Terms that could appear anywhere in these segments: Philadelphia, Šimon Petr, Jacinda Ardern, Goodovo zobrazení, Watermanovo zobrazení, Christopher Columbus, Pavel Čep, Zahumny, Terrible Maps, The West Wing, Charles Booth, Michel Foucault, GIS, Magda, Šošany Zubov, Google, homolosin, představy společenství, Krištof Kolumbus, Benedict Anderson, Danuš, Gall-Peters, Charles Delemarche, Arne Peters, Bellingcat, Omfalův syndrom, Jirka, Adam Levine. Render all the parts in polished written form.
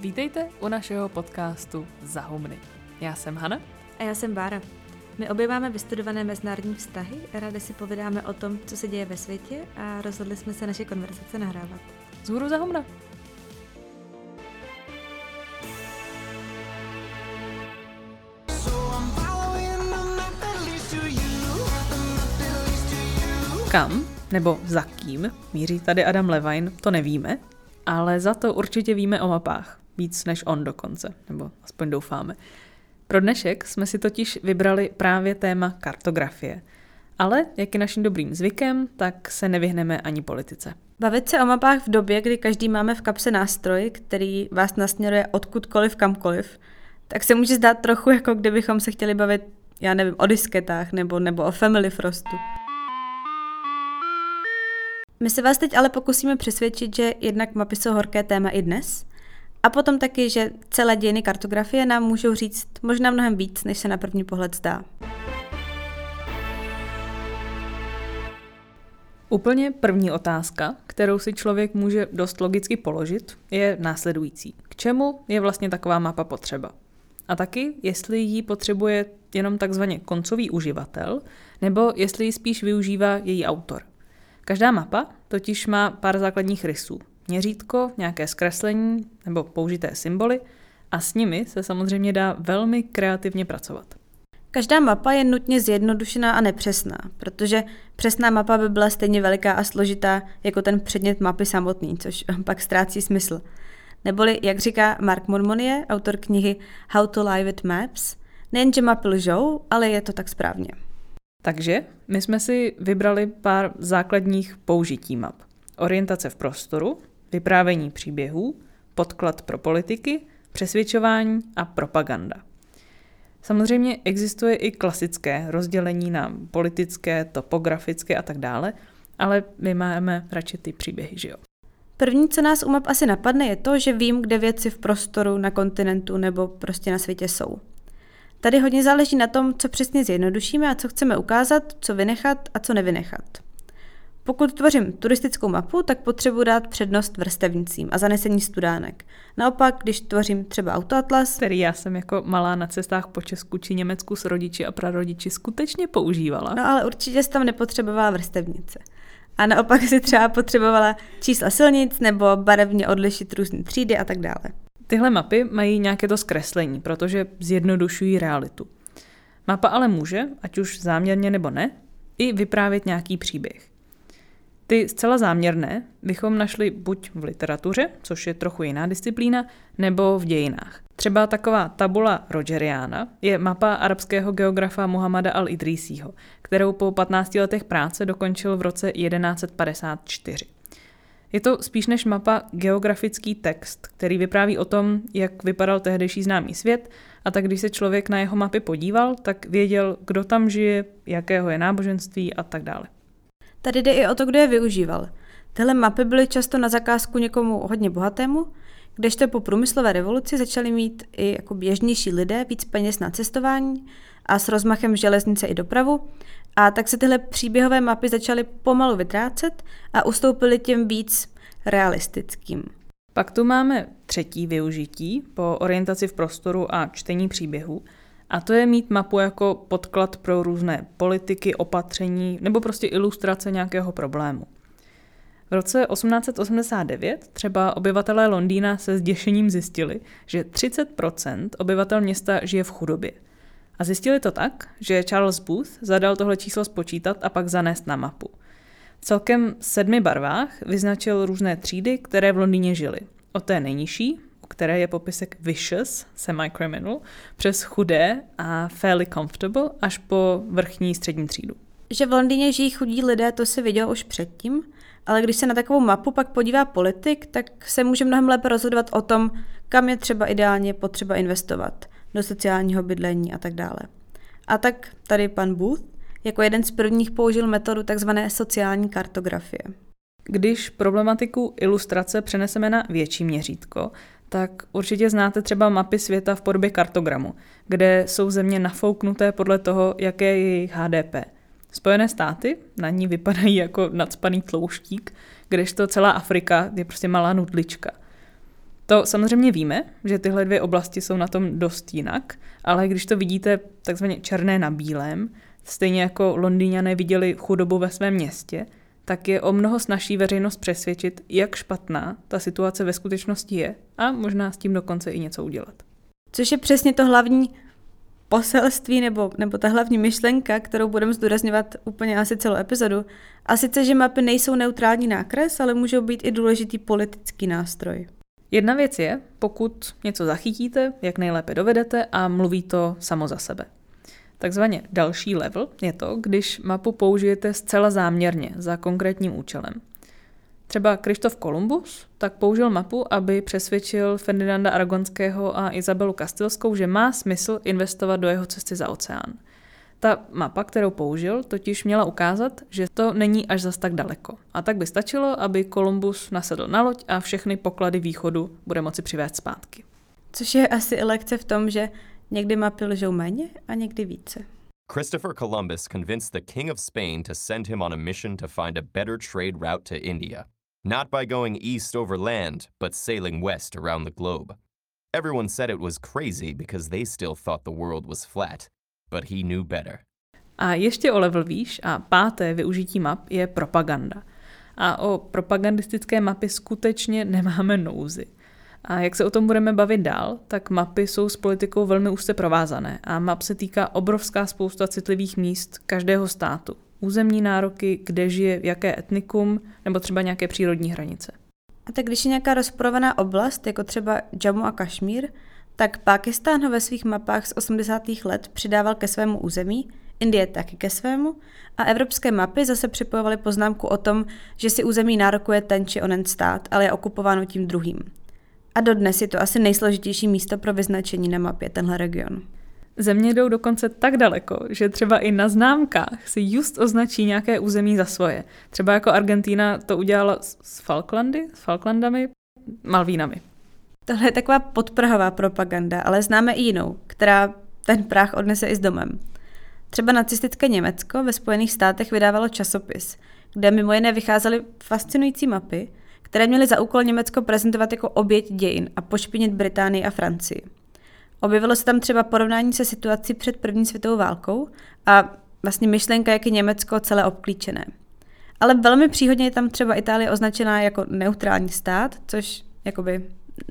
Vítejte u našeho podcastu Zahumny. Já jsem Hana. A já jsem Bára. My obě máme vystudované mezinárodní vztahy, rádi si povídáme o tom, co se děje ve světě a rozhodli jsme se naše konverzace nahrávat. Zhůru Zahumna! Kam nebo za kým míří tady Adam Levine, to nevíme, ale za to určitě víme o mapách. Víc než on dokonce, nebo aspoň doufáme. Pro dnešek jsme si totiž vybrali právě téma kartografie. Ale, jak je naším dobrým zvykem, tak se nevyhneme ani politice. Bavit se o mapách v době, kdy každý máme v kapse nástroj, který vás nasměruje odkudkoliv kamkoliv, tak se může zdát trochu, jako kdybychom se chtěli bavit, já nevím, o disketách nebo o Family Frostu. My se vás teď ale pokusíme přesvědčit, že jednak mapy jsou horké téma i dnes, a potom taky, že celé dějiny kartografie nám můžou říct možná mnohem víc, než se na první pohled zdá. Úplně první otázka, kterou si člověk může dost logicky položit, je následující. K čemu je vlastně taková mapa potřeba? A taky, jestli ji potřebuje jenom takzvaně koncový uživatel, nebo jestli ji spíš využívá její autor. Každá mapa totiž má pár základních rysů. Měřítko, nějaké zkreslení nebo použité symboly a s nimi se samozřejmě dá velmi kreativně pracovat. Každá mapa je nutně zjednodušená a nepřesná, protože přesná mapa by byla stejně veliká a složitá jako ten předmět mapy samotný, což pak ztrácí smysl. Neboli, jak říká Mark Monmonier, autor knihy How to live with maps, nejenže mapy lžou, ale je to tak správně. Takže my jsme si vybrali pár základních použití map. Orientace v prostoru, vyprávění příběhů, podklad pro politiky, přesvědčování a propaganda. Samozřejmě existuje i klasické rozdělení na politické, topografické a tak dále, ale my máme radši ty příběhy, že jo? První, co nás u map asi napadne, je to, že vím, kde věci v prostoru, na kontinentu nebo prostě na světě jsou. Tady hodně záleží na tom, co přesně zjednodušíme a co chceme ukázat, co vynechat a co nevynechat. Pokud tvořím turistickou mapu, tak potřebuji dát přednost vrstevnicím a zanesení studánek. Naopak, když tvořím třeba autoatlas, který já jsem jako malá na cestách po Česku či Německu s rodiči a prarodiči skutečně používala. No ale určitě jsem tam nepotřebovala vrstevnice. A naopak si třeba potřebovala čísla silnic nebo barevně odlišit různé třídy a tak dále. Tyhle mapy mají nějaké to zkreslení, protože zjednodušují realitu. Mapa ale může, ať už záměrně nebo ne, i vyprávět nějaký příběh. Ty zcela záměrné bychom našli buď v literatuře, což je trochu jiná disciplína, nebo v dějinách. Třeba taková tabula Rogeriana je mapa arabského geografa Muhammada al-Idrisiho, kterou po 15 letech práce dokončil v roce 1154. Je to spíš než mapa geografický text, který vypráví o tom, jak vypadal tehdejší známý svět, a tak když se člověk na jeho mapy podíval, tak věděl, kdo tam žije, jakého je náboženství a tak dále. Tady jde i o to, kdo je využíval. Tyhle mapy byly často na zakázku někomu hodně bohatému, kdežto po průmyslové revoluci začali mít i jako běžnější lidé víc peněz na cestování a s rozmachem železnice i dopravu, a tak se tyhle příběhové mapy začaly pomalu vytrácet a ustoupily tím víc realistickým. Pak tu máme třetí využití po orientaci v prostoru a čtení příběhů, a to je mít mapu jako podklad pro různé politiky, opatření nebo prostě ilustrace nějakého problému. V roce 1889 třeba obyvatelé Londýna se zděšením zjistili, že 30% obyvatel města žije v chudobě. A zjistili to tak, že Charles Booth zadal tohle číslo spočítat a pak zanést na mapu. V celkem 7 barvách vyznačil různé třídy, které v Londýně žily. Od té nejnižší, u které je popisek vicious, semi-criminal, přes chudé a fairly comfortable, až po vrchní střední třídu. Že v Londýně žijí chudí lidé, to se vidělo už předtím, ale když se na takovou mapu pak podívá politik, tak se může mnohem lépe rozhodovat o tom, kam je třeba ideálně potřeba investovat, do sociálního bydlení a tak dále. A tak tady pan Booth jako jeden z prvních použil metodu tzv. Sociální kartografie. Když problematiku ilustrace přeneseme na větší měřítko, tak určitě znáte třeba mapy světa v podobě kartogramu, kde jsou země nafouknuté podle toho, jaké je jejich HDP. Spojené státy na ní vypadají jako nadspaný tlouštík, kdežto celá Afrika je prostě malá nudlička. To samozřejmě víme, že tyhle dvě oblasti jsou na tom dost jinak, ale když to vidíte takzvaně černé na bílém, stejně jako Londýňané viděli chudobu ve svém městě, tak je o mnoho snazší veřejnost přesvědčit, jak špatná ta situace ve skutečnosti je a možná s tím dokonce i něco udělat. Což je přesně to hlavní poselství nebo ta hlavní myšlenka, kterou budeme zdůrazňovat úplně asi celou epizodu. A sice, že mapy nejsou neutrální nákres, ale můžou být i důležitý politický nástroj. Jedna věc je, pokud něco zachytíte, jak nejlépe dovedete a mluví to samo za sebe. Takzvaně další level je to, když mapu použijete zcela záměrně za konkrétním účelem. Třeba Krištof Kolumbus tak použil mapu, aby přesvědčil Ferdinanda Aragonského a Izabelu Kastilskou, že má smysl investovat do jeho cesty za oceán. Ta mapa, kterou použil, totiž měla ukázat, že to není až zas tak daleko. A tak by stačilo, aby Kolumbus nasedl na loď a všechny poklady východu bude moci přivést zpátky. Což je asi lekce v tom, že někdy mapy lžou méně a někdy více. Christopher Columbus convinced the King of Spain to send him on a mission to find a better trade route to India. Not by going east over land, but sailing west around the globe. Everyone said it was crazy because they still thought the world was flat, but he knew better. A ještě o level výš a páté využití map je propaganda. A o propagandistické mapy skutečně nemáme nouzi. A jak se o tom budeme bavit dál, tak mapy jsou s politikou velmi úzce provázané a map se týká obrovská spousta citlivých míst každého státu. Územní nároky, kde žije jaké etnikum, nebo třeba nějaké přírodní hranice. A tak když je nějaká rozporovaná oblast, jako třeba Jammu a Kašmír, tak Pákistán ho ve svých mapách z 80. let přidával ke svému území, Indie taky ke svému, a evropské mapy zase připojovaly poznámku o tom, že si území nárokuje ten či onen stát, ale je okupováno tím druhým. A dodnes je to asi nejsložitější místo pro vyznačení na mapě, tenhle region. Země jdou dokonce tak daleko, že třeba i na známkách si just označí nějaké území za svoje. Třeba jako Argentina to udělala s Falklandami, Malvínami. Tohle je taková podprahová propaganda, ale známe i jinou, která ten prach odnese i s domem. Třeba nacistické Německo ve Spojených státech vydávalo časopis, kde mimo jiné vycházely fascinující mapy, které měly za úkol Německo prezentovat jako oběť dějin a pošpinit Británii a Francii. Objevilo se tam třeba porovnání se situací před první světovou válkou a vlastně myšlenka, jak je Německo celé obklíčené. Ale velmi příhodně je tam třeba Itálie označená jako neutrální stát, což jakoby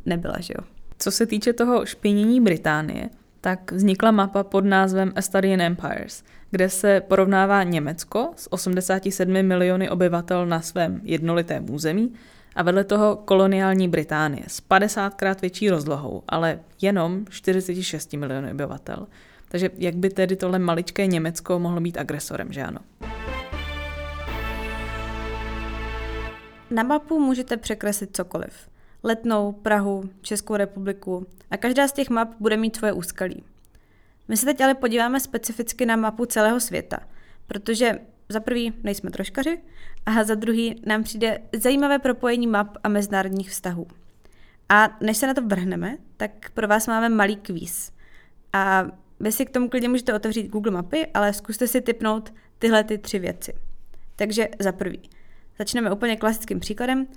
nebyla, že jo. Co se týče toho špinění Británie, tak vznikla mapa pod názvem A Study in Empires, kde se porovnává Německo s 87 miliony obyvatel na svém jednolitém území a vedle toho koloniální Británie s 50krát větší rozlohou, ale jenom 46 milionů obyvatel. Takže jak by tedy tohle maličké Německo mohlo být agresorem, že ano? Na mapu můžete překreslit cokoliv. Letnou, Prahu, Českou republiku a každá z těch map bude mít svoje úskalí. My se teď ale podíváme specificky na mapu celého světa, protože za prvý nejsme troškaři a za druhý nám přijde zajímavé propojení map a mezinárodních vztahů. A než se na to vrhneme, tak pro vás máme malý kvíz. A vy si k tomu klidně můžete otevřít Google mapy, ale zkuste si tipnout tyhle ty tři věci. Takže za prvý, začneme úplně klasickým příkladem,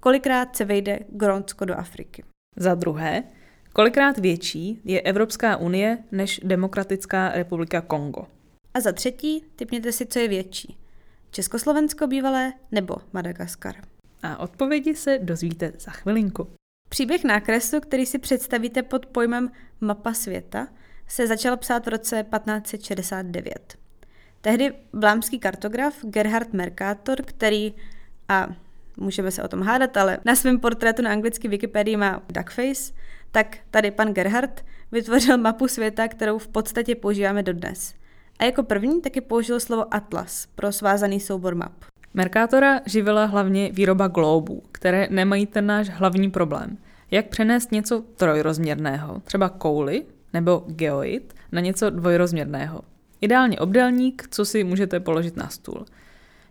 kolikrát se vejde Grónsko do Afriky. Za druhé, kolikrát větší je Evropská unie než Demokratická republika Kongo. A za třetí, tipněte si, co je větší. Československo bývalé nebo Madagaskar. A odpovědi se dozvíte za chvilinku. Příběh nákresu, který si představíte pod pojmem mapa světa, se začal psát v roce 1569. Tehdy vlámský kartograf Gerhard Mercator, který, a můžeme se o tom hádat, ale na svém portrétu na anglické Wikipedii má duckface, tak tady pan Gerhard vytvořil mapu světa, kterou v podstatě používáme dodnes. A jako první taky použil slovo atlas pro svázaný soubor map. Mercatora živila hlavně výroba glóbů, které nemají ten náš hlavní problém. Jak přenést něco trojrozměrného, třeba kouli nebo geoid, na něco dvojrozměrného. Ideálně obdélník, co si můžete položit na stůl.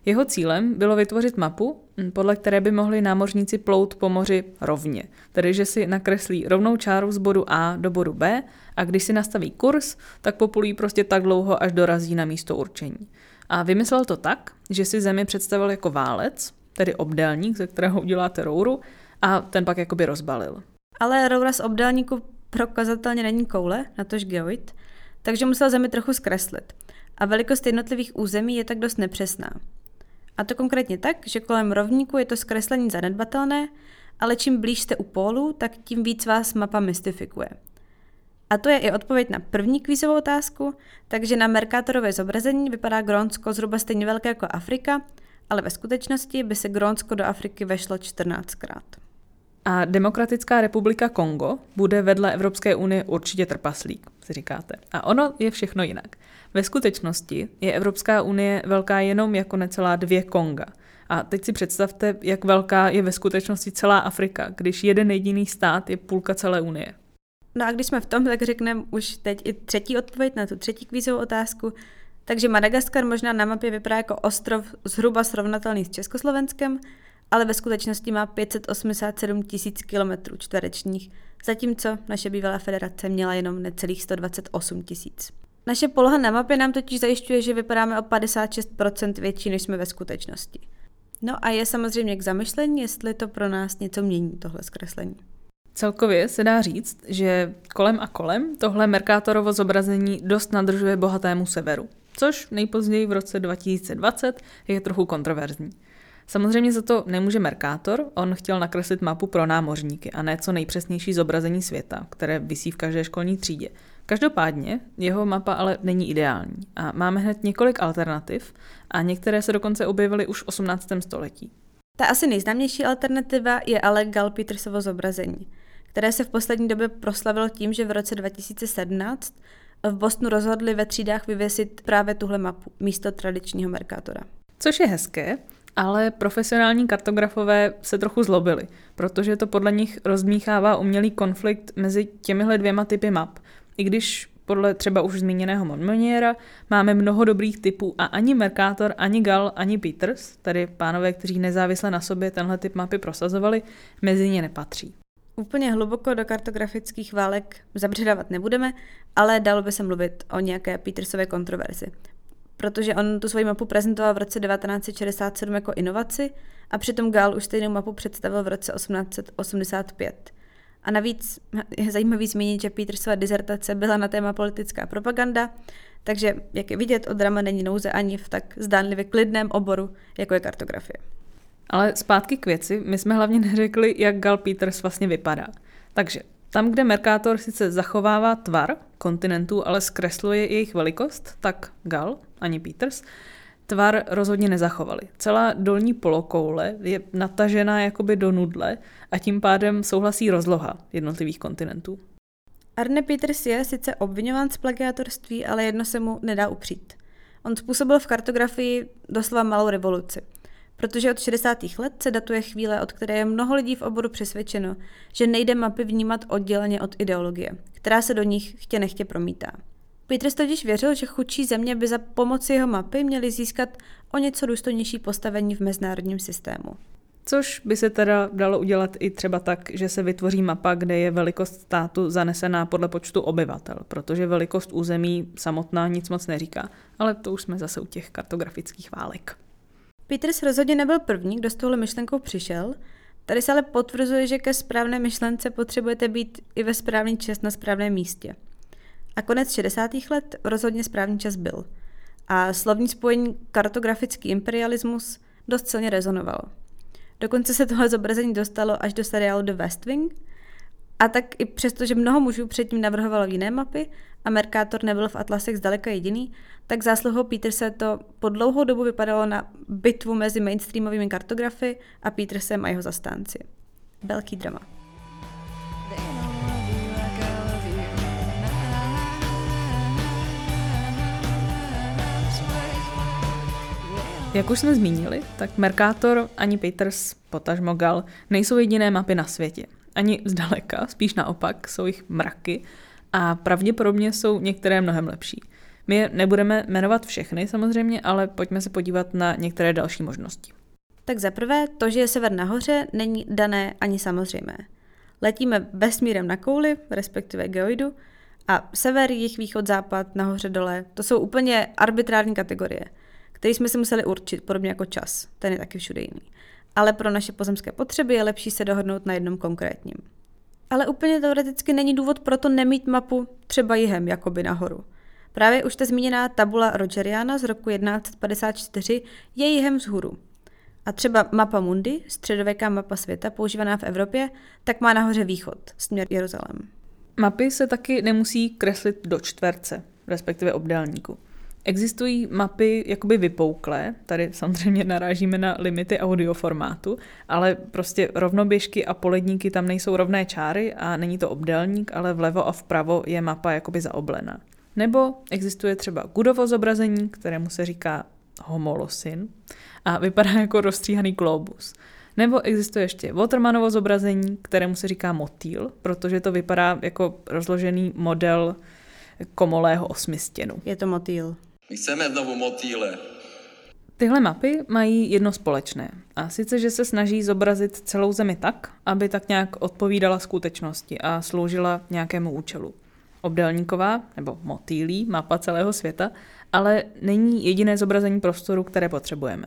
Jeho cílem bylo vytvořit mapu, podle které by mohli námořníci plout po moři rovně, tedy že si nakreslí rovnou čáru z bodu A do bodu B a když si nastaví kurz, tak populují prostě tak dlouho, až dorazí na místo určení. A vymyslel to tak, že si zemi představil jako válec, tedy obdélník, ze kterého uděláte rouru, a ten pak jakoby rozbalil. ale rouras obdélníku prokazatelně není koule, natož geoid, takže musel Zemi trochu zkreslit. A velikost jednotlivých území je tak dost nepřesná. A to konkrétně tak, že kolem rovníku je to zkreslení zanedbatelné, ale čím blíž jste u pólu, tak tím víc vás mapa mystifikuje. A to je i odpověď na první kvízovou otázku, takže na Mercatorově zobrazení vypadá Grónsko zhruba stejně velké jako Afrika, ale ve skutečnosti by se Grónsko do Afriky vešlo 14krát. A Demokratická republika Kongo bude vedle Evropské unie určitě trpaslík, si říkáte. A ono je všechno jinak. Ve skutečnosti je Evropská unie velká jenom jako necelá 2 Konga. A teď si představte, jak velká je ve skutečnosti celá Afrika, když jeden jediný stát je půlka celé unie. No a když jsme v tom, tak řekneme už teď i třetí odpověď na tu třetí kvízovou otázku. Takže Madagaskar možná na mapě vypadá jako ostrov zhruba srovnatelný s Československem, ale ve skutečnosti má 587 tisíc kilometrů čtverečních, zatímco naše bývalá federace měla jenom necelých 128 tisíc. Naše poloha na mapě nám totiž zajišťuje, že vypadáme o 56% větší, než jsme ve skutečnosti. No a je samozřejmě k zamyšlení, jestli to pro nás něco mění, tohle zkreslení. Celkově se dá říct, že kolem a kolem tohle Mercatorovo zobrazení dost nadržuje bohatému severu, což nejpozději v roce 2020 je trochu kontroverzní. Samozřejmě za to nemůže Mercator, on chtěl nakreslit mapu pro námořníky a ne co nejpřesnější zobrazení světa, které visí v každé školní třídě. Každopádně jeho mapa ale není ideální a máme hned několik alternativ a některé se dokonce objevily už v 18. století. Ta asi nejznámější alternativa je ale Gall-Petersovo zobrazení, které se v poslední době proslavilo tím, že v roce 2017 v Bostonu rozhodli ve třídách vyvěsit právě tuhle mapu místo tradičního Mercatora. Což je hezké, ale profesionální kartografové se trochu zlobili, protože to podle nich rozmíchává umělý konflikt mezi těmihle 2 typy map. I když podle třeba už zmíněného Monmoniera máme mnoho dobrých typů a ani Mercator, ani Gall, ani Peters, tedy pánové, kteří nezávisle na sobě tenhle typ mapy prosazovali, mezi ně nepatří. Úplně hluboko do kartografických válek zabředávat nebudeme, ale dalo by se mluvit o nějaké Petersové kontroverzi, protože on tu svoji mapu prezentoval v roce 1967 jako inovaci a přitom Gall už stejnou mapu představil v roce 1885. A navíc je zajímavý zmínit, že Petersova dizertace byla na téma politická propaganda, takže, jak je vidět, od drama není nouze ani v tak zdánlivě klidném oboru, jako je kartografie. Ale zpátky k věci, my jsme hlavně neřekli, jak Gall-Peters vlastně vypadá. Takže tam, kde Mercator sice zachovává tvar kontinentů, ale zkresluje jejich velikost, tak Gall ani Peters tvar rozhodně nezachovali. Celá dolní polokoule je natažená jakoby do nudle a tím pádem souhlasí rozloha jednotlivých kontinentů. Arne Peters je sice obviňován z plagiátorství, ale jedno se mu nedá upřít. On způsobil v kartografii doslova malou revoluci, protože od 60. let se datuje chvíle, od které je mnoho lidí v oboru přesvědčeno, že nejde mapy vnímat odděleně od ideologie, která se do nich chtě nechtě promítá. Peters totiž věřil, že chudší země by za pomoci jeho mapy měly získat o něco důstojnější postavení v mezinárodním systému. Což by se teda dalo udělat i třeba tak, že se vytvoří mapa, kde je velikost státu zanesená podle počtu obyvatel, protože velikost území samotná nic moc neříká, ale to už jsme zase u těch kartografických válek. Peters rozhodně nebyl první, kdo s touhle myšlenkou přišel. Tady se ale potvrzuje, že ke správné myšlence potřebujete být i ve správný čas na správném místě. A konec 60. let rozhodně správný čas byl. A slovní spojení kartografický imperialismus dost silně rezonovalo. Dokonce se tohle zobrazení dostalo až do seriálu The West Wing. A tak i přesto, že mnoho mužů předtím navrhovalo jiné mapy a Mercator nebyl v atlasech zdaleka jediný, tak zásluhou Peterse to po dlouhou dobu vypadalo na bitvu mezi mainstreamovými kartografy a Petersem a jeho zastánci. Velký drama. Jak už jsme zmínili, tak Mercator ani Peters, potažmo Gall, nejsou jediné mapy na světě. Ani zdaleka, spíš naopak, jsou jich mraky a pravděpodobně jsou některé mnohem lepší. My je nebudeme jmenovat všechny samozřejmě, ale pojďme se podívat na některé další možnosti. Tak zaprvé, to, že je sever nahoře, není dané ani samozřejmé. Letíme vesmírem na kouli, respektive geoidu, a sever, jih, východ, západ, nahoře, dole, to jsou úplně arbitrární kategorie, který jsme si museli určit, podobně jako čas, ten je taky všude jiný. Ale pro naše pozemské potřeby je lepší se dohodnout na jednom konkrétním. Ale úplně teoreticky není důvod pro to nemít mapu třeba jihem, jakoby nahoru. Právě už ta zmíněná tabula Rogeriana z roku 1154 je jihem vzhůru. A třeba mapa mundi, středověká mapa světa používaná v Evropě, tak má nahoře východ, směr Jeruzalém. Mapy se taky nemusí kreslit do čtverce, respektive obdélníku. Existují mapy jakoby vypouklé, tady samozřejmě narážíme na limity audioformátu, ale prostě rovnoběžky a poledníky tam nejsou rovné čáry a není to obdélník, ale vlevo a vpravo je mapa jakoby zaoblená. Nebo existuje třeba Goodovo zobrazení, kterému se říká homolosin a vypadá jako rozstříhaný globus. Nebo existuje ještě Watermanovo zobrazení, kterému se říká motýl, protože to vypadá jako rozložený model komolého osmistěnu. Je to motýl. My chceme znovu motýle. Tyhle mapy mají jedno společné. A sice, že se snaží zobrazit celou zemi tak, aby tak nějak odpovídala skutečnosti a sloužila nějakému účelu. Obdélníková, nebo motýlí, mapa celého světa, ale není jediné zobrazení prostoru, které potřebujeme.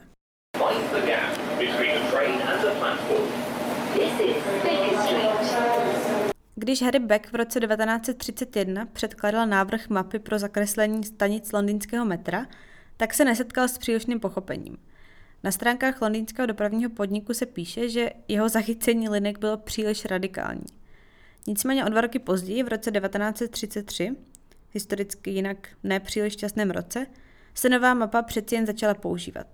Když Harry Beck v roce 1931 předkládal návrh mapy pro zakreslení stanic londýnského metra, tak se nesetkal s přílišným pochopením. Na stránkách londýnského dopravního podniku se píše, že jeho zachycení linek bylo příliš radikální. Nicméně o 2 roky později, v roce 1933, historicky jinak nepříliš šťastném roce, se nová mapa přeci jen začala používat.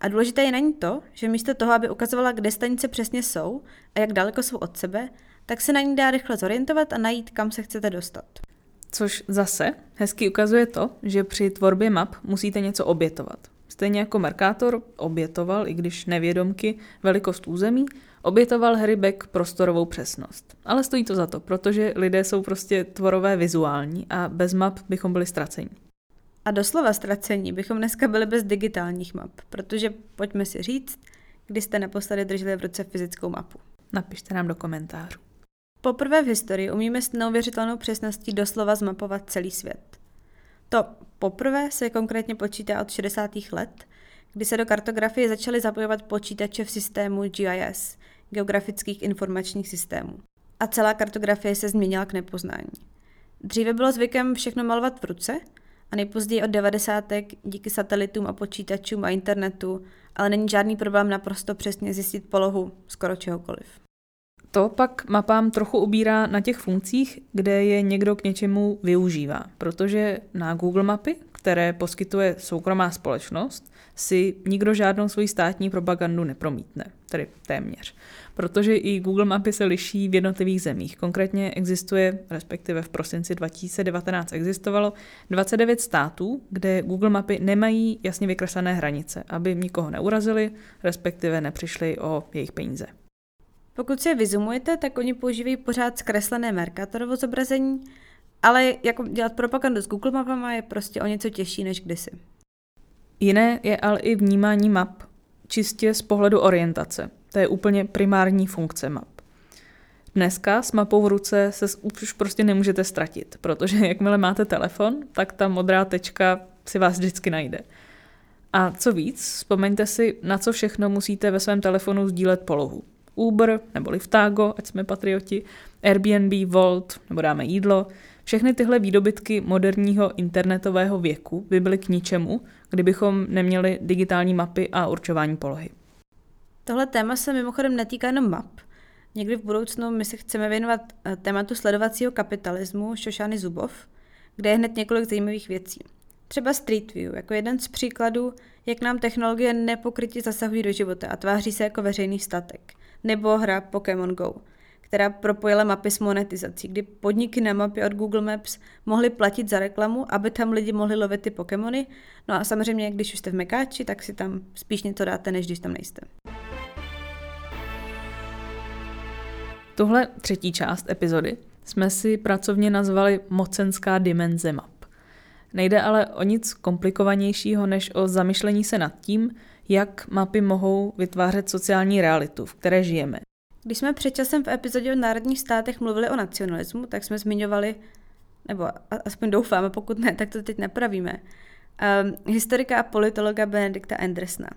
A důležité je na ní to, že místo toho, aby ukazovala, kde stanice přesně jsou a jak daleko jsou od sebe, tak se na ní dá rychle zorientovat a najít, kam se chcete dostat. Což zase hezky ukazuje to, že při tvorbě map musíte něco obětovat. Stejně jako Mercator obětoval, i když nevědomky, velikost území, obětoval Harry Beck prostorovou přesnost. Ale stojí to za to, protože lidé jsou prostě tvorové vizuální a bez map bychom byli ztraceni. A doslova ztracení bychom dneska byli bez digitálních map, protože pojďme si říct, kdy jste naposledy drželi v ruce fyzickou mapu. Napište nám do komentářů. Poprvé v historii umíme s neuvěřitelnou přesností doslova zmapovat celý svět. To poprvé se konkrétně počítá od 60. let, kdy se do kartografie začaly zapojovat počítače v systému GIS, geografických informačních systémů. A celá kartografie se změnila k nepoznání. Dříve bylo zvykem všechno malovat v ruce a nejpozději od 90. díky satelitům a počítačům a internetu, ale není žádný problém naprosto přesně zjistit polohu skoro čehokoliv. To pak mapám trochu ubírá na těch funkcích, kde je někdo k něčemu využívá, protože na Google mapy, které poskytuje soukromá společnost, si nikdo žádnou svoji státní propagandu nepromítne, tedy téměř. Protože i Google mapy se liší v jednotlivých zemích. Konkrétně existuje, respektive v prosinci 2019 existovalo, 29 států, kde Google mapy nemají jasně vykreslené hranice, aby nikoho neurazili, respektive nepřišli o jejich peníze. Pokud si je vyzumujete, tak oni používají pořád zkreslené Mercatorovo zobrazení, ale jako dělat propagandu s Google mapama je prostě o něco těžší než kdysi. Jiné je ale i vnímání map čistě z pohledu orientace. To je úplně primární funkce map. Dneska s mapou v ruce se už prostě nemůžete ztratit, protože jakmile máte telefon, tak ta modrá tečka si vás vždycky najde. A co víc, vzpomeňte si, na co všechno musíte ve svém telefonu sdílet polohu. Uber nebo Liftago, ať jsme patrioti, Airbnb, Volt nebo dáme jídlo. Všechny tyhle výdobytky moderního internetového věku by byly k ničemu, kdybychom neměli digitální mapy a určování polohy. Tohle téma se mimochodem netýká jenom map. Někdy v budoucnu my se chceme věnovat tématu sledovacího kapitalismu Šošany Zubov, kde je hned několik zajímavých věcí. Třeba Street View jako jeden z příkladů, jak nám technologie nepokrytě zasahují do života a tváří se jako veřejný statek. Nebo hra Pokémon Go, která propojila mapy s monetizací, kdy podniky na mapě od Google Maps mohly platit za reklamu, aby tam lidi mohli lovit ty Pokémony. No a samozřejmě, když už jste v Mekáči, tak si tam spíš něco dáte, než když tam nejste. Tuhle třetí část epizody jsme si pracovně nazvali Mocenská dimenze map. Nejde ale o nic komplikovanějšího, než o zamyšlení se nad tím, jak mapy mohou vytvářet sociální realitu, v které žijeme. Když jsme před časem v epizodě o národních státech mluvili o nacionalismu, tak jsme zmiňovali, nebo aspoň doufáme, pokud ne, tak to teď napravíme, historika a politologa Benedicta Andersona.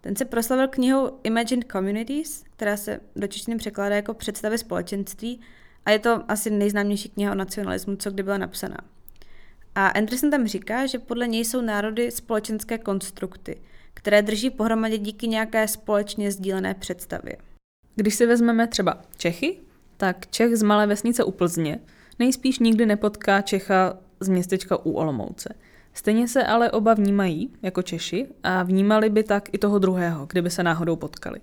Ten se proslavil knihou Imagined Communities, která se do češtiny překládá jako představy společenství A je to asi nejznámější kniha o nacionalismu, co kdy byla napsaná. A Anderson tam říká, že podle něj jsou národy společenské konstrukty, které drží pohromadě díky nějaké společně sdílené představě. Když si vezmeme třeba Čechy, tak Čech z malé vesnice u Plzně nejspíš nikdy nepotká Čecha z městečka u Olomouce. Stejně se ale oba vnímají jako Češi a vnímali by tak i toho druhého, kdyby se náhodou potkali.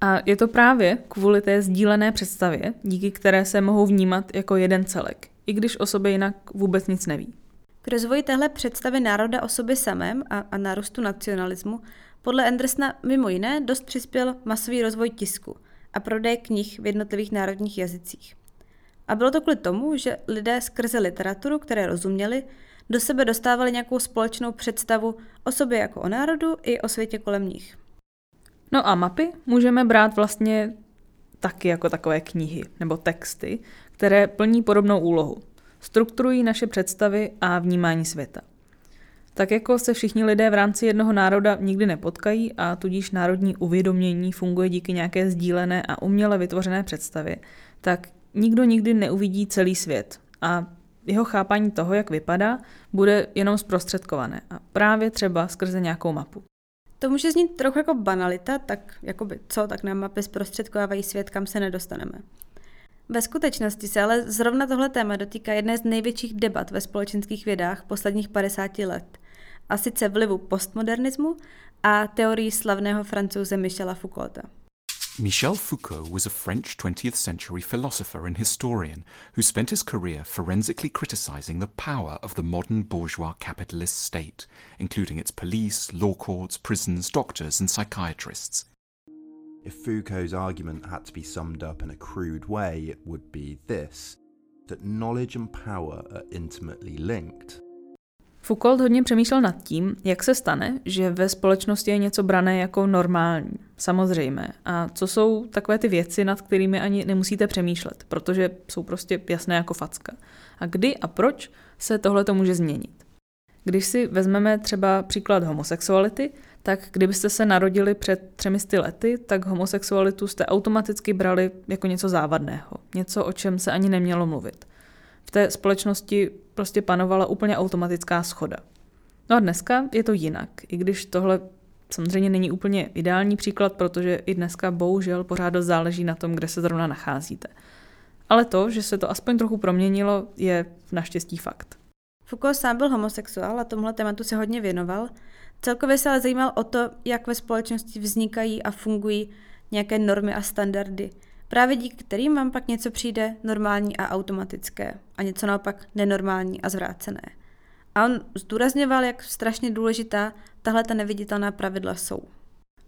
A je to právě kvůli té sdílené představě, díky které se mohou vnímat jako jeden celek, i když o sobě jinak vůbec nic neví. K rozvoji téhle představy národa o sobě samém a nárůstu nacionalismu podle Andersona mimo jiné dost přispěl masový rozvoj tisku a prodej knih v jednotlivých národních jazycích. A bylo to kvůli tomu, že lidé skrze literaturu, které rozuměli, do sebe dostávali nějakou společnou představu o sobě jako o národu i o světě kolem nich. No a mapy můžeme brát vlastně taky jako takové knihy nebo texty, které plní podobnou úlohu. Strukturují naše představy a vnímání světa. Tak jako se všichni lidé v rámci jednoho národa nikdy nepotkají a tudíž národní uvědomění funguje díky nějaké sdílené a uměle vytvořené představě, tak nikdo nikdy neuvidí celý svět a jeho chápání toho, jak vypadá, bude jenom zprostředkované a právě třeba skrze nějakou mapu. To může znít trochu jako banalita, tak jakoby co, tak na mapy zprostředkovávají svět, kam se nedostaneme. Ve skutečnosti se ale zrovna tohle téma dotýká jedné z největších debat ve společenských vědách posledních 50 let, a sice vlivu postmodernismu a teorii slavného Francouze Michela Foucaulta. Michel Foucault was a French 20th century philosopher and historian who spent his career forensically criticizing the power of the modern bourgeois capitalist state, including its police, law courts, prisons, doctors and psychiatrists. If Foucault's argument had to be summed up in a crude way, it would be this, that knowledge and power are intimately linked. Foucault hodně přemýšlel nad tím, jak se stane, že ve společnosti je něco brané jako normální, samozřejmé, a co jsou takové ty věci, nad kterými ani nemusíte přemýšlet, protože jsou prostě jasné jako facka. A kdy a proč se tohleto může změnit? Když si vezmeme třeba příklad homosexuality, tak kdybyste se narodili před 300 lety, tak homosexualitu jste automaticky brali jako něco závadného, něco, o čem se ani nemělo mluvit. V té společnosti prostě panovala úplně automatická shoda. No a dneska je to jinak, i když tohle samozřejmě není úplně ideální příklad, protože i dneska bohužel pořád záleží na tom, kde se zrovna nacházíte. Ale to, že se to aspoň trochu proměnilo, je naštěstí fakt. Foucault sám byl homosexuál a tomhle tématu se hodně věnoval. Celkově se ale zajímal o to, jak ve společnosti vznikají a fungují nějaké normy a standardy, právě díky kterým vám pak něco přijde normální a automatické a něco naopak nenormální a zvrácené. A on zdůrazňoval, jak strašně důležitá tahle ta neviditelná pravidla jsou.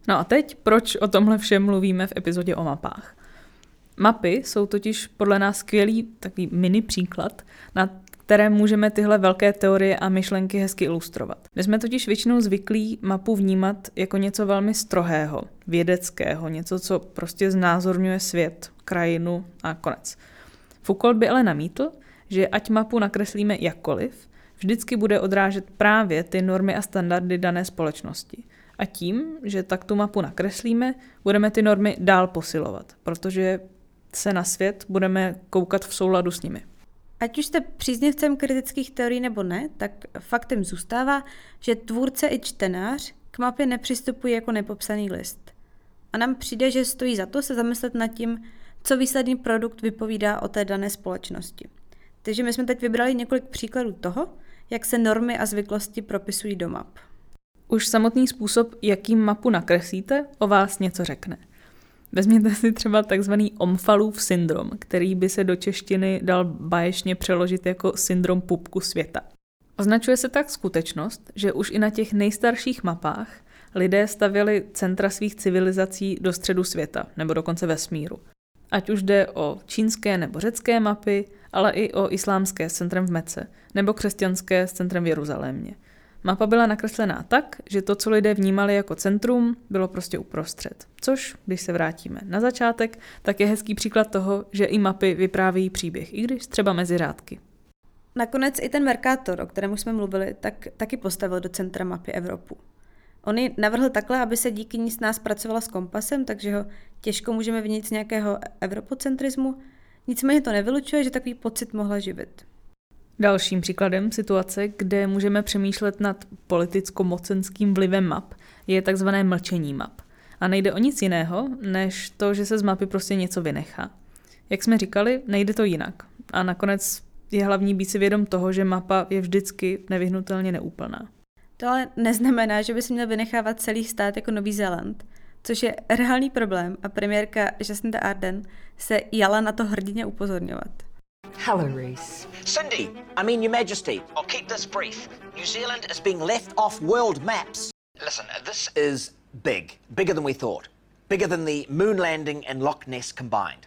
No a teď, proč o tomhle všem mluvíme v epizodě o mapách? Mapy jsou totiž podle nás skvělý takový mini příklad, na které můžeme tyhle velké teorie a myšlenky hezky ilustrovat. My jsme totiž většinou zvyklí mapu vnímat jako něco velmi strohého, vědeckého, něco, co prostě znázorňuje svět, krajinu a konec. Foucault by ale namítl, že ať mapu nakreslíme jakkoliv, vždycky bude odrážet právě ty normy a standardy dané společnosti. A tím, že tak tu mapu nakreslíme, budeme ty normy dál posilovat, protože se na svět budeme koukat v souladu s nimi. Ať už jste příznivcem kritických teorií nebo ne, tak faktem zůstává, že tvůrce i čtenář k mapě nepřistupují jako nepopsaný list. A nám přijde, že stojí za to se zamyslet nad tím, co výsledný produkt vypovídá o té dané společnosti. Takže my jsme teď vybrali několik příkladů toho, jak se normy a zvyklosti propisují do map. Už samotný způsob, jakým mapu nakreslíte, o vás něco řekne. Vezměte si třeba takzvaný Omfalův syndrom, který by se do češtiny dal báječně přeložit jako syndrom pupku světa. Označuje se tak skutečnost, že už i na těch nejstarších mapách lidé stavěli centra svých civilizací do středu světa, nebo dokonce vesmíru. Ať už jde o čínské nebo řecké mapy, ale i o islámské s centrem v Mece, nebo křesťanské s centrem v Jeruzalémě. Mapa byla nakreslená tak, že to, co lidé vnímali jako centrum, bylo prostě uprostřed. Což, když se vrátíme na začátek, tak je hezký příklad toho, že i mapy vyprávějí příběh, i když třeba mezi řádky. Nakonec i ten Mercator, o kterém už jsme mluvili, tak taky postavil do centra mapy Evropu. On ji navrhl takhle, aby se díky ní s nás pracovala s kompasem, takže ho těžko můžeme vinit z nějakého evropocentrismu, Nicméně to nevylučuje, že takový pocit mohla živit. Dalším příkladem situace, kde můžeme přemýšlet nad politicko-mocenským vlivem map, je tzv. Mlčení map. A nejde o nic jiného, než to, že se z mapy prostě něco vynechá. Jak jsme říkali, nejde to jinak. A nakonec je hlavní být si vědom toho, že mapa je vždycky nevyhnutelně neúplná. To ale neznamená, že by se měl vynechávat celý stát jako Nový Zéland, což je reálný problém a premiérka Jacinda Ardern se jala na to hrdinně upozorňovat. Hello, Reese. Cindy, I mean your majesty, I'll keep this brief. New Zealand is being left off world maps. Listen, this is big. Bigger than we thought. Bigger than the moon landing and Loch Ness combined.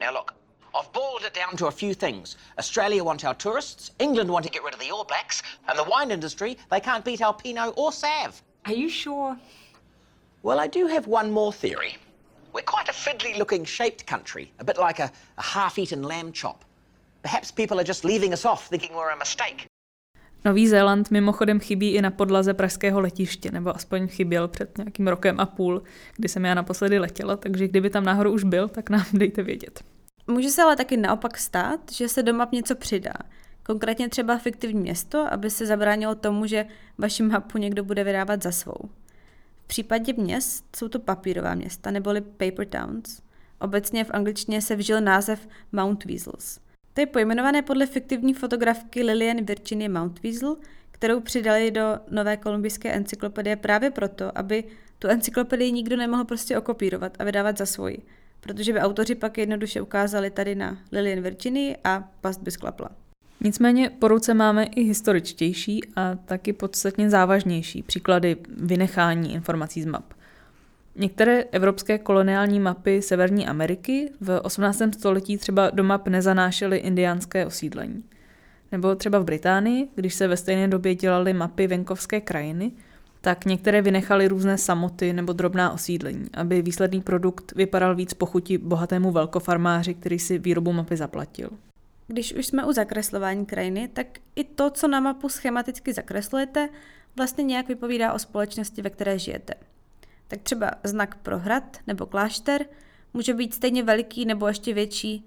Now look, I've boiled it down to a few things. Australia want our tourists, England want to get rid of the All Blacks, and the wine industry, they can't beat our Pinot or Sav. Are you sure? Well, I do have one more theory. We're quite a fiddly-looking shaped country, a bit like a half-eaten lamb chop. Perhaps people are just leaving us off, thinking we're a mistake. Nový Zéland mimochodem chybí i na podlaze pražského letiště, nebo aspoň chyběl před nějakým rokem a půl, kdy jsem já naposledy letěla, takže kdyby tam náhodou už byl, tak nám dejte vědět. Může se ale taky naopak stát, že se do map něco přidá. Konkrétně třeba fiktivní město, aby se zabránilo tomu, že vaši mapu někdo bude vydávat za svou. V případě měst jsou to papírová města, neboli paper towns. Obecně v angličtině se vžil název Mount Weasels. To je pojmenované podle fiktivní fotografky Lillian Virginia Mountweasel, kterou přidali do Nové kolumbijské encyklopedie právě proto, aby tu encyklopedii nikdo nemohl prostě okopírovat a vydávat za svoji, protože by autoři pak jednoduše ukázali tady na Lillian Virginii a past by sklapla. Nicméně po ruce máme i historičtější a taky podstatně závažnější příklady vynechání informací z map. Některé evropské koloniální mapy Severní Ameriky v 18. století třeba do map nezanášely indiánské osídlení. Nebo třeba v Británii, když se ve stejné době dělaly mapy venkovské krajiny, tak některé vynechaly různé samoty nebo drobná osídlení, aby výsledný produkt vypadal víc po chuti bohatému velkofarmáři, který si výrobu mapy zaplatil. Když už jsme u zakreslování krajiny, tak i to, co na mapu schematicky zakreslujete, vlastně nějak vypovídá o společnosti, ve které žijete. Tak třeba znak pro hrad nebo klášter může být stejně veliký nebo ještě větší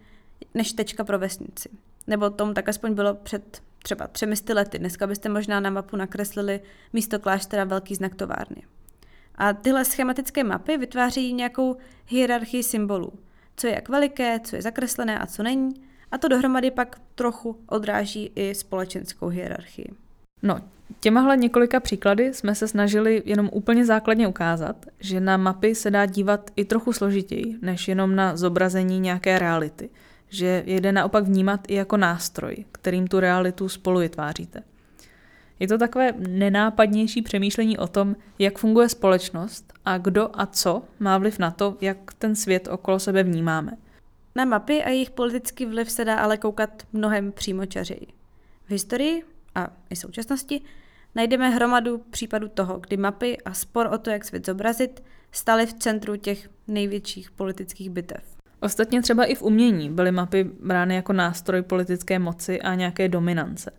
než tečka pro vesnici. Nebo tomu tak aspoň bylo před třeba 300 lety. Dneska byste možná na mapu nakreslili místo kláštera velký znak továrny. A tyhle schematické mapy vytváří nějakou hierarchii symbolů. Co je jak veliké, co je zakreslené a co není. A to dohromady pak trochu odráží i společenskou hierarchii. No, těmahle několika příklady jsme se snažili jenom úplně základně ukázat, že na mapy se dá dívat i trochu složitěji, než jenom na zobrazení nějaké reality, že je jde naopak vnímat i jako nástroj, kterým tu realitu spolu vytváříte. Je to takové nenápadnější přemýšlení o tom, jak funguje společnost a kdo a co má vliv na to, jak ten svět okolo sebe vnímáme. Na mapy a jejich politický vliv se dá ale koukat mnohem přímočařeji. V historii a i současnosti najdeme hromadu případů toho, kdy mapy a spor o to, jak svět zobrazit, staly v centru těch největších politických bitev. Ostatně třeba i v umění byly mapy brány jako nástroj politické moci a nějaké dominance.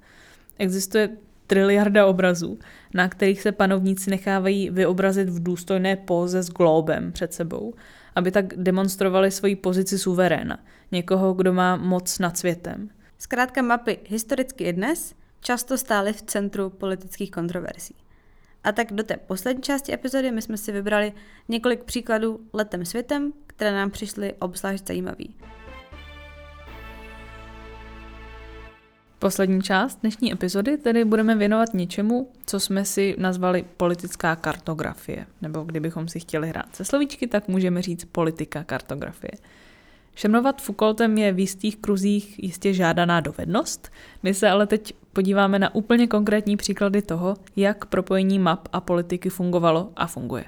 Existuje 3 miliardy obrazů, na kterých se panovníci nechávají vyobrazit v důstojné póze s glóbem před sebou, aby tak demonstrovali svoji pozici suveréna, někoho, kdo má moc nad světem. Zkrátka mapy historicky i dnes často stály v centru politických kontroverzí. A tak do té poslední části epizody my jsme si vybrali několik příkladů letem světem, které nám přišly obzvlášť zajímavý. Poslední část dnešní epizody tedy budeme věnovat něčemu, co jsme si nazvali politická kartografie. Nebo kdybychom si chtěli hrát se slovíčky, tak můžeme říct politika kartografie. Šermovat Foucaultem je v jistých kruzích jistě žádaná dovednost. My se ale teď podíváme na úplně konkrétní příklady toho, jak propojení map a politiky fungovalo a funguje.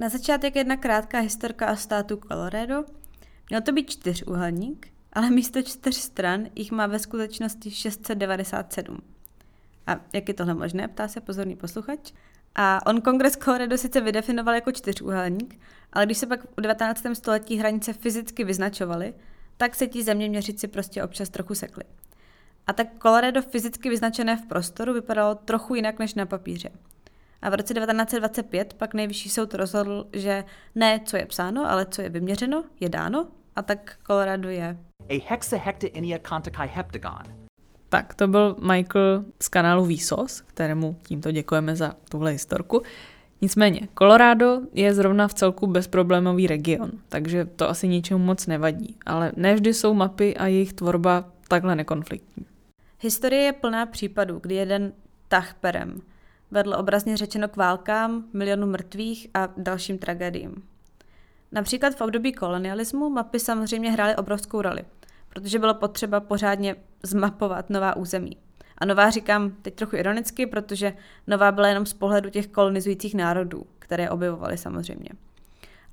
Na začátek jedna krátká historka o státu Colorado. Měl to být 4úhelník, ale místo 4 stran jich má ve skutečnosti 697. A jak je tohle možné, ptá se pozorný posluchač. A on kongres Colorado sice vydefinoval jako 4úhelník, ale když se pak v 19. století hranice fyzicky vyznačovaly, tak se ti zeměměřici prostě občas trochu sekli. A tak Colorado fyzicky vyznačené v prostoru vypadalo trochu jinak než na papíře. A v roce 1925 pak nejvyšší soud rozhodl, že ne, co je psáno, ale co je vyměřeno, je dáno, a tak Colorado je a hexahectaennia kontakai heptagon. Tak to byl Michael z kanálu Výsos, kterému tímto děkujeme za tuhle historku. Nicméně, Colorado je zrovna v celku bezproblémový region, takže to asi ničemu moc nevadí, ale ne vždy jsou mapy a jejich tvorba takhle nekonfliktní. Historie je plná případů, kdy jeden tah perem vedl obrazně řečeno k válkám, milionu mrtvých a dalším tragédiím. Například v období kolonialismu mapy samozřejmě hrály obrovskou roli, protože bylo potřeba pořádně zmapovat nová území. A nová říkám teď trochu ironicky, protože nová byla jenom z pohledu těch kolonizujících národů, které objevovaly samozřejmě.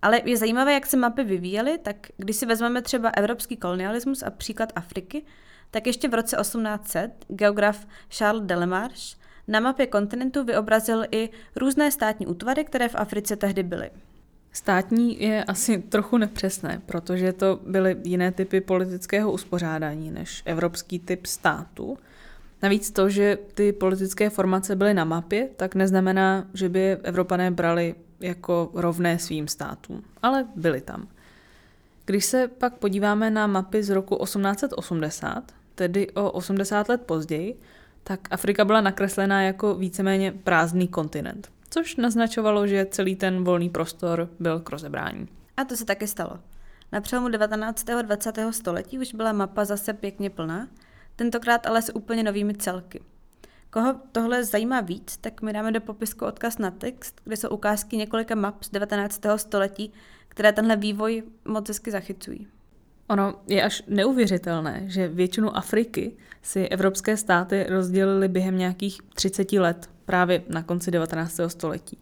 Ale je zajímavé, jak se mapy vyvíjely, tak když si vezmeme třeba evropský kolonialismus a příklad Afriky, tak ještě v roce 1800 geograf Charles Delemarche na mapě kontinentu vyobrazil i různé státní útvary, které v Africe tehdy byly. Státní je asi trochu nepřesné, protože to byly jiné typy politického uspořádání než evropský typ státu. Navíc to, že ty politické formace byly na mapě, tak neznamená, že by je Evropané brali jako rovné svým státům, ale byly tam. Když se pak podíváme na mapy z roku 1880, tedy o 80 let později, tak Afrika byla nakreslená jako víceméně prázdný kontinent, což naznačovalo, že celý ten volný prostor byl k rozebrání. A to se taky stalo. Na přelomu 19. a 20. století už byla mapa zase pěkně plná, tentokrát ale s úplně novými celky. Koho tohle zajímá víc, tak mi dáme do popisku odkaz na text, kde jsou ukázky několika map z 19. století, které tenhle vývoj moc hezky zachycují. Ono je až neuvěřitelné, že většinu Afriky si evropské státy rozdělily během nějakých 30 let právě na konci 19. století.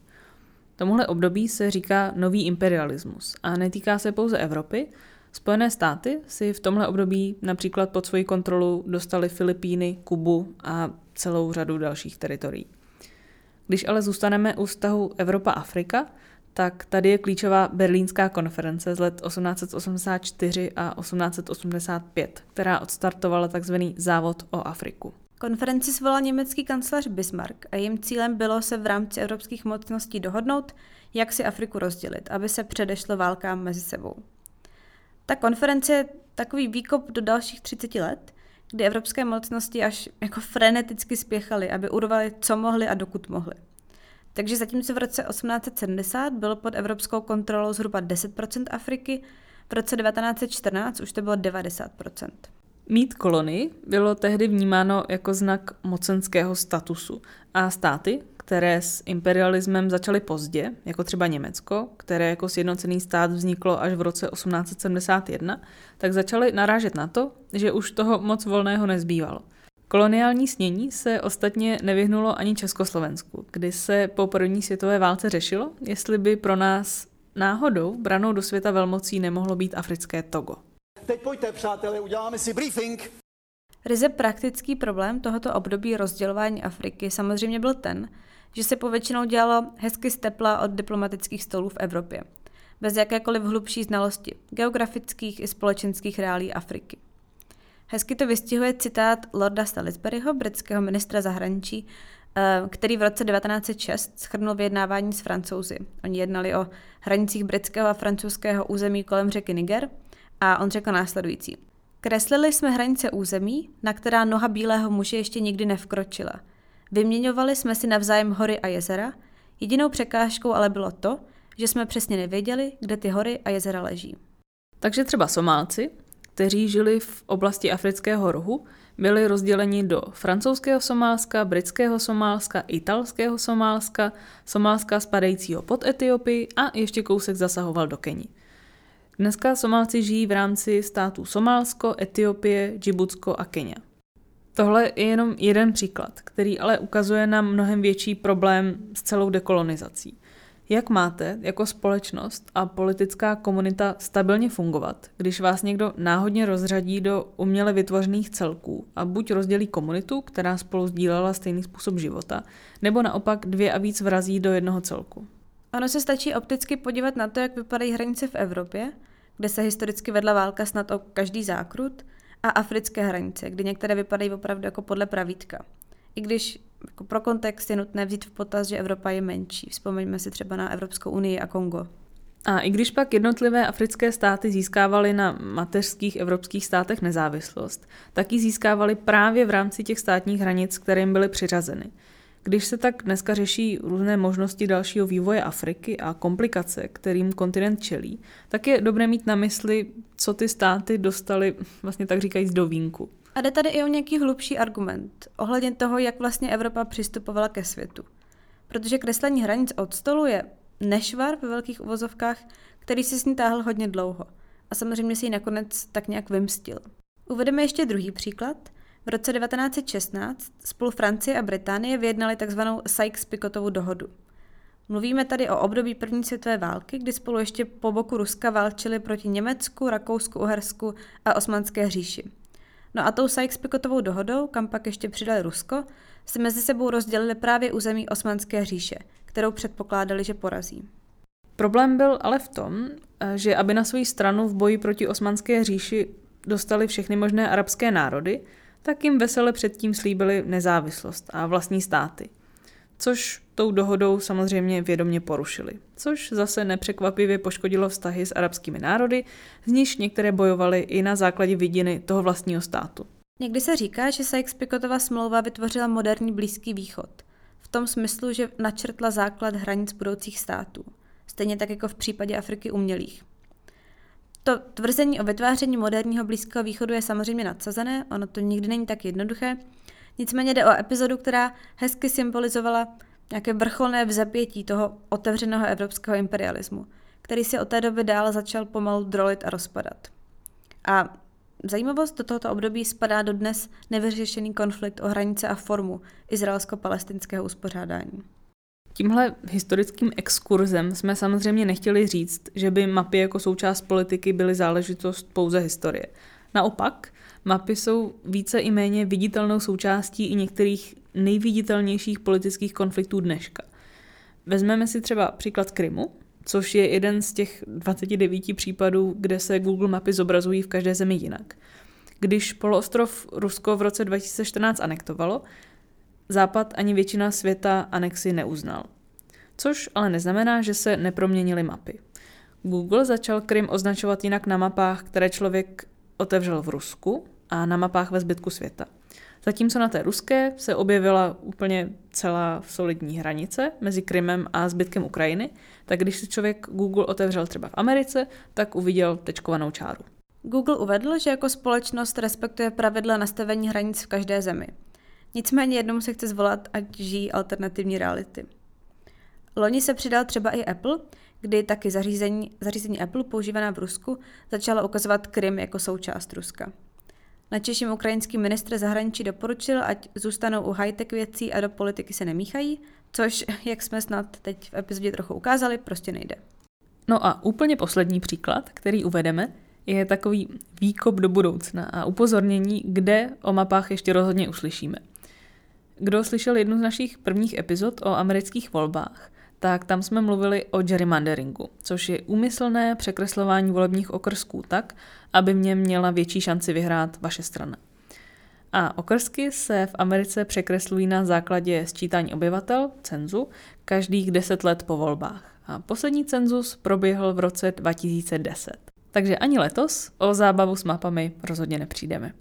Tomuhle období se říká nový imperialismus a netýká se pouze Evropy. Spojené státy si v tomhle období například pod svoji kontrolu dostaly Filipíny, Kubu a celou řadu dalších teritorií. Když ale zůstaneme u vztahu Evropa-Afrika, tak tady je klíčová berlínská konference z let 1884 a 1885, která odstartovala tzv. Závod o Afriku. Konferenci svolal německý kancléř Bismarck a jejím cílem bylo se v rámci evropských mocností dohodnout, jak si Afriku rozdělit, aby se předešlo válkám mezi sebou. Ta konference je takový výkop do dalších 30 let, kdy evropské mocnosti až jako freneticky spěchaly, aby urvali, co mohli a dokud mohli. Takže zatímco v roce 1870 bylo pod evropskou kontrolou zhruba 10% Afriky, v roce 1914 už to bylo 90%. Mít kolonii bylo tehdy vnímáno jako znak mocenského statusu a státy, které s imperialismem začaly pozdě, jako třeba Německo, které jako sjednocený stát vzniklo až v roce 1871, tak začaly narážet na to, že už toho moc volného nezbývalo. Koloniální snění se ostatně nevyhnulo ani Československu, kdy se po první světové válce řešilo, jestli by pro nás náhodou branou do světa velmocí nemohlo být africké Togo. Teď pojďte, přátelé, uděláme si briefing. Ryze praktický problém tohoto období rozdělování Afriky samozřejmě byl ten, že se povětšinou dělalo hezky z tepla od diplomatických stolů v Evropě, bez jakékoliv hlubší znalosti geografických i společenských reálí Afriky. Hezky to vystihuje citát Lorda Salisburyho, britského ministra zahraničí, který v roce 1906 shrnul vyjednávání s Francouzi. Oni jednali o hranicích britského a francouzského území kolem řeky Niger a on řekl následující. Kreslili jsme hranice území, na která noha bílého muže ještě nikdy nevkročila. Vyměňovali jsme si navzájem hory a jezera, jedinou překážkou ale bylo to, že jsme přesně nevěděli, kde ty hory a jezera leží. Takže třeba Somálci, kteří žili v oblasti Afrického rohu, byli rozděleni do francouzského Somálska, britského Somálska, italského Somálska, Somálska spadajícího pod Etiopii a ještě kousek zasahoval do Keni. Dneska Somálci žijí v rámci států Somálsko, Etiopie, Džibutsko a Kenia. Tohle je jenom jeden příklad, který ale ukazuje na mnohem větší problém s celou dekolonizací. Jak máte jako společnost a politická komunita stabilně fungovat, když vás někdo náhodně rozřadí do uměle vytvořených celků a buď rozdělí komunitu, která spolu sdílela stejný způsob života, nebo naopak dvě a víc vrazí do jednoho celku? Ono se stačí opticky podívat na to, jak vypadají hranice v Evropě, kde se historicky vedla válka snad o každý zákrut, a africké hranice, kdy některé vypadají opravdu jako podle pravítka. I když jako pro kontext je nutné vzít v potaz, že Evropa je menší. Vzpomeňme si třeba na Evropskou unii a Kongo. A i když pak jednotlivé africké státy získávaly na mateřských evropských státech nezávislost, tak ji získávaly právě v rámci těch státních hranic, kterým byly přiřazeny. Když se tak dneska řeší různé možnosti dalšího vývoje Afriky a komplikace, kterým kontinent čelí, tak je dobré mít na mysli, co ty státy dostaly, vlastně tak říkajíc, do vínku. A jde tady i o nějaký hlubší argument ohledně toho, jak vlastně Evropa přistupovala ke světu. Protože kreslení hranic od stolu je nešvar ve velkých uvozovkách, který si s ní táhl hodně dlouho. A samozřejmě si ji nakonec tak nějak vymstil. Uvedeme ještě druhý příklad. V roce 1916 spolu Francie a Británie vyjednali tzv. Sykes-Picotovu dohodu. Mluvíme tady o období první světové války, kdy spolu ještě po boku Ruska válčili proti Německu, Rakousku, Uhersku a Osmanské říši. No a tou Sykes-Picotovou dohodou, kam pak ještě přidali Rusko, se mezi sebou rozdělili právě území Osmanské říše, kterou předpokládali, že porazí. Problém byl ale v tom, že aby na svou stranu v boji proti Osmanské říši dostali všechny možné arabské národy, tak jim vesele předtím slíbili nezávislost a vlastní státy, což tou dohodou samozřejmě vědomě porušili, což zase nepřekvapivě poškodilo vztahy s arabskými národy, z níž některé bojovaly i na základě vidiny toho vlastního státu. Někdy se říká, že Sykes-Picotova smlouva vytvořila moderní Blízký východ, v tom smyslu, že načrtla základ hranic budoucích států, stejně tak jako v případě Afriky umělých. To tvrzení o vytváření moderního Blízkého východu je samozřejmě nadsazené, ono to nikdy není tak jednoduché, nicméně jde o epizodu, která hezky symbolizovala nějaké vrcholné vzepětí toho otevřeného evropského imperialismu, který se od té doby dál začal pomalu drolit a rozpadat. A zajímavost, do tohoto období spadá dodnes nevyřešený konflikt o hranice a formu izraelsko-palestinského uspořádání. Tímhle historickým exkurzem jsme samozřejmě nechtěli říct, že by mapy jako součást politiky byly záležitost pouze historie. Naopak, mapy jsou více i méně viditelnou součástí i některých nejviditelnějších politických konfliktů dneška. Vezmeme si třeba příklad Krymu, což je jeden z těch 29 případů, kde se Google mapy zobrazují v každé zemi jinak. Když poloostrov Rusko v roce 2014 anektovalo, Západ ani většina světa anexi neuznal. Což ale neznamená, že se neproměnily mapy. Google začal Krym označovat jinak na mapách, které člověk otevřel v Rusku a na mapách ve zbytku světa. Zatímco na té ruské se objevila úplně celá solidní hranice mezi Krymem a zbytkem Ukrajiny, tak když si člověk Google otevřel třeba v Americe, tak uviděl tečkovanou čáru. Google uvedl, že jako společnost respektuje pravidla nastavení hranic v každé zemi. Nicméně jednomu se chce zvolat, ať žijí alternativní reality. Loni se přidal třeba i Apple, kdy taky zařízení Apple používaná v Rusku začala ukazovat Krym jako součást Ruska. Načež ukrajinský ministr zahraničí doporučil, ať zůstanou u high-tech věcí a do politiky se nemíchají, což, jak jsme snad teď v epizodě trochu ukázali, prostě nejde. No a úplně poslední příklad, který uvedeme, je takový výkop do budoucna a upozornění, kde o mapách ještě rozhodně uslyšíme. Kdo slyšel jednu z našich prvních epizod o amerických volbách, tak tam jsme mluvili o gerrymanderingu, což je úmyslné překreslování volebních okrsků tak, aby měla větší šanci vyhrát vaše strana. A okrsky se v Americe překreslují na základě sčítání obyvatel, cenzu, každých 10 let po volbách. A poslední cenzus proběhl v roce 2010. Takže ani letos o zábavu s mapami rozhodně nepřijdeme.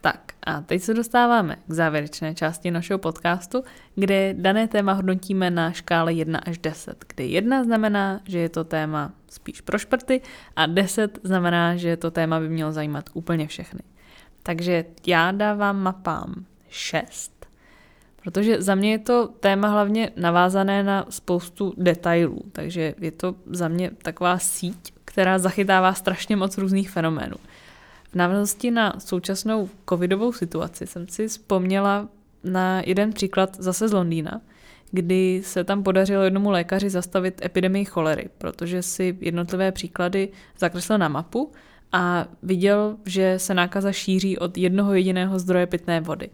Tak a teď se dostáváme k závěrečné části našeho podcastu, kde dané téma hodnotíme na škále 1 až 10, kde 1 znamená, že je to téma spíš pro šprty a 10 znamená, že to téma by mělo zajímat úplně všechny. Takže já dávám mapám 6, protože za mě je to téma hlavně navázané na spoustu detailů, takže je to za mě taková síť, která zachytává strašně moc různých fenoménů. V návaznosti na současnou covidovou situaci jsem si vzpomněla na jeden příklad zase z Londýna, kdy se tam podařilo jednomu lékaři zastavit epidemii cholery, protože si jednotlivé příklady zakreslil na mapu a viděl, že se nákaza šíří od jednoho jediného zdroje pitné vody.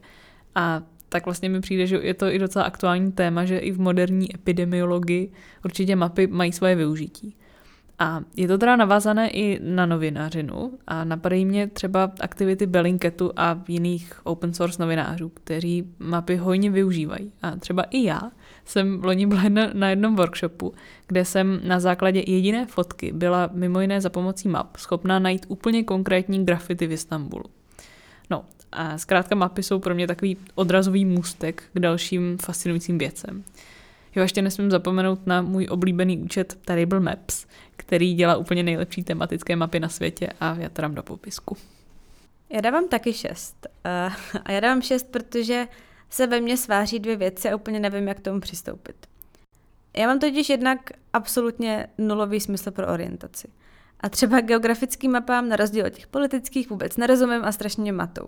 A tak vlastně mi přijde, že je to i docela aktuální téma, že i v moderní epidemiologii určitě mapy mají svoje využití. A je to teda navázané i na novinařinu a napadají mě třeba aktivity Bellingcatu a jiných open source novinářů, kteří mapy hojně využívají. A třeba i já jsem loni byla na jednom workshopu, kde jsem na základě jediné fotky byla mimo jiné za pomocí map schopná najít úplně konkrétní graffiti v Istanbulu. No a zkrátka mapy jsou pro mě takový odrazový můstek k dalším fascinujícím věcem. Jo, ještě nesmím zapomenout na můj oblíbený účet Terrible Maps, který dělá úplně nejlepší tematické mapy na světě a já to dám do popisku. Já dávám taky 6. A já dávám 6, protože se ve mně sváří dvě věci a úplně nevím, jak k tomu přistoupit. Já mám totiž jednak absolutně nulový smysl pro orientaci. A třeba geografickým mapám, na rozdíl od těch politických, vůbec nerozumím a strašně mě matou.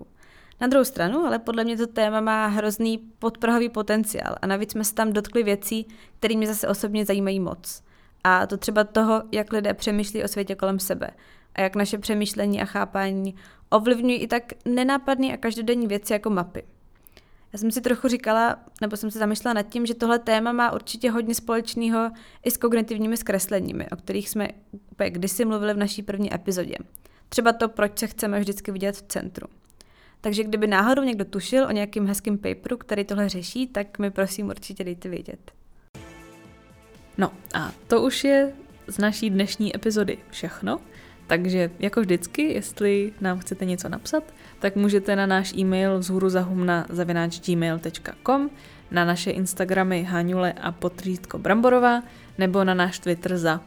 Na druhou stranu, ale podle mě to téma má hrozný podprahový potenciál a navíc jsme se tam dotkli věcí, které mě zase osobně zajímají moc. A to třeba toho, jak lidé přemýšlí o světě kolem sebe a jak naše přemýšlení a chápání ovlivňují i tak nenápadné a každodenní věci jako mapy. Já jsem si trochu říkala, nebo jsem se zamyslela nad tím, že tohle téma má určitě hodně společného i s kognitivními zkresleními, o kterých jsme úplně kdysi mluvili v naší první epizodě. Třeba to, proč se chceme vždycky vidět v centru. Takže kdyby náhodou někdo tušil o nějakým hezkým paperu, který tohle řeší, tak mi prosím určitě dejte vědět. No a to už je z naší dnešní epizody všechno. Takže jako vždycky, jestli nám chcete něco napsat, tak můžete na náš e-mail vzhuruzahumna@gmail.com, na naše Instagramy Hanule a _Bramborová nebo na náš Twitter za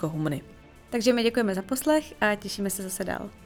_Humny. Takže my děkujeme za poslech a těšíme se zase dál.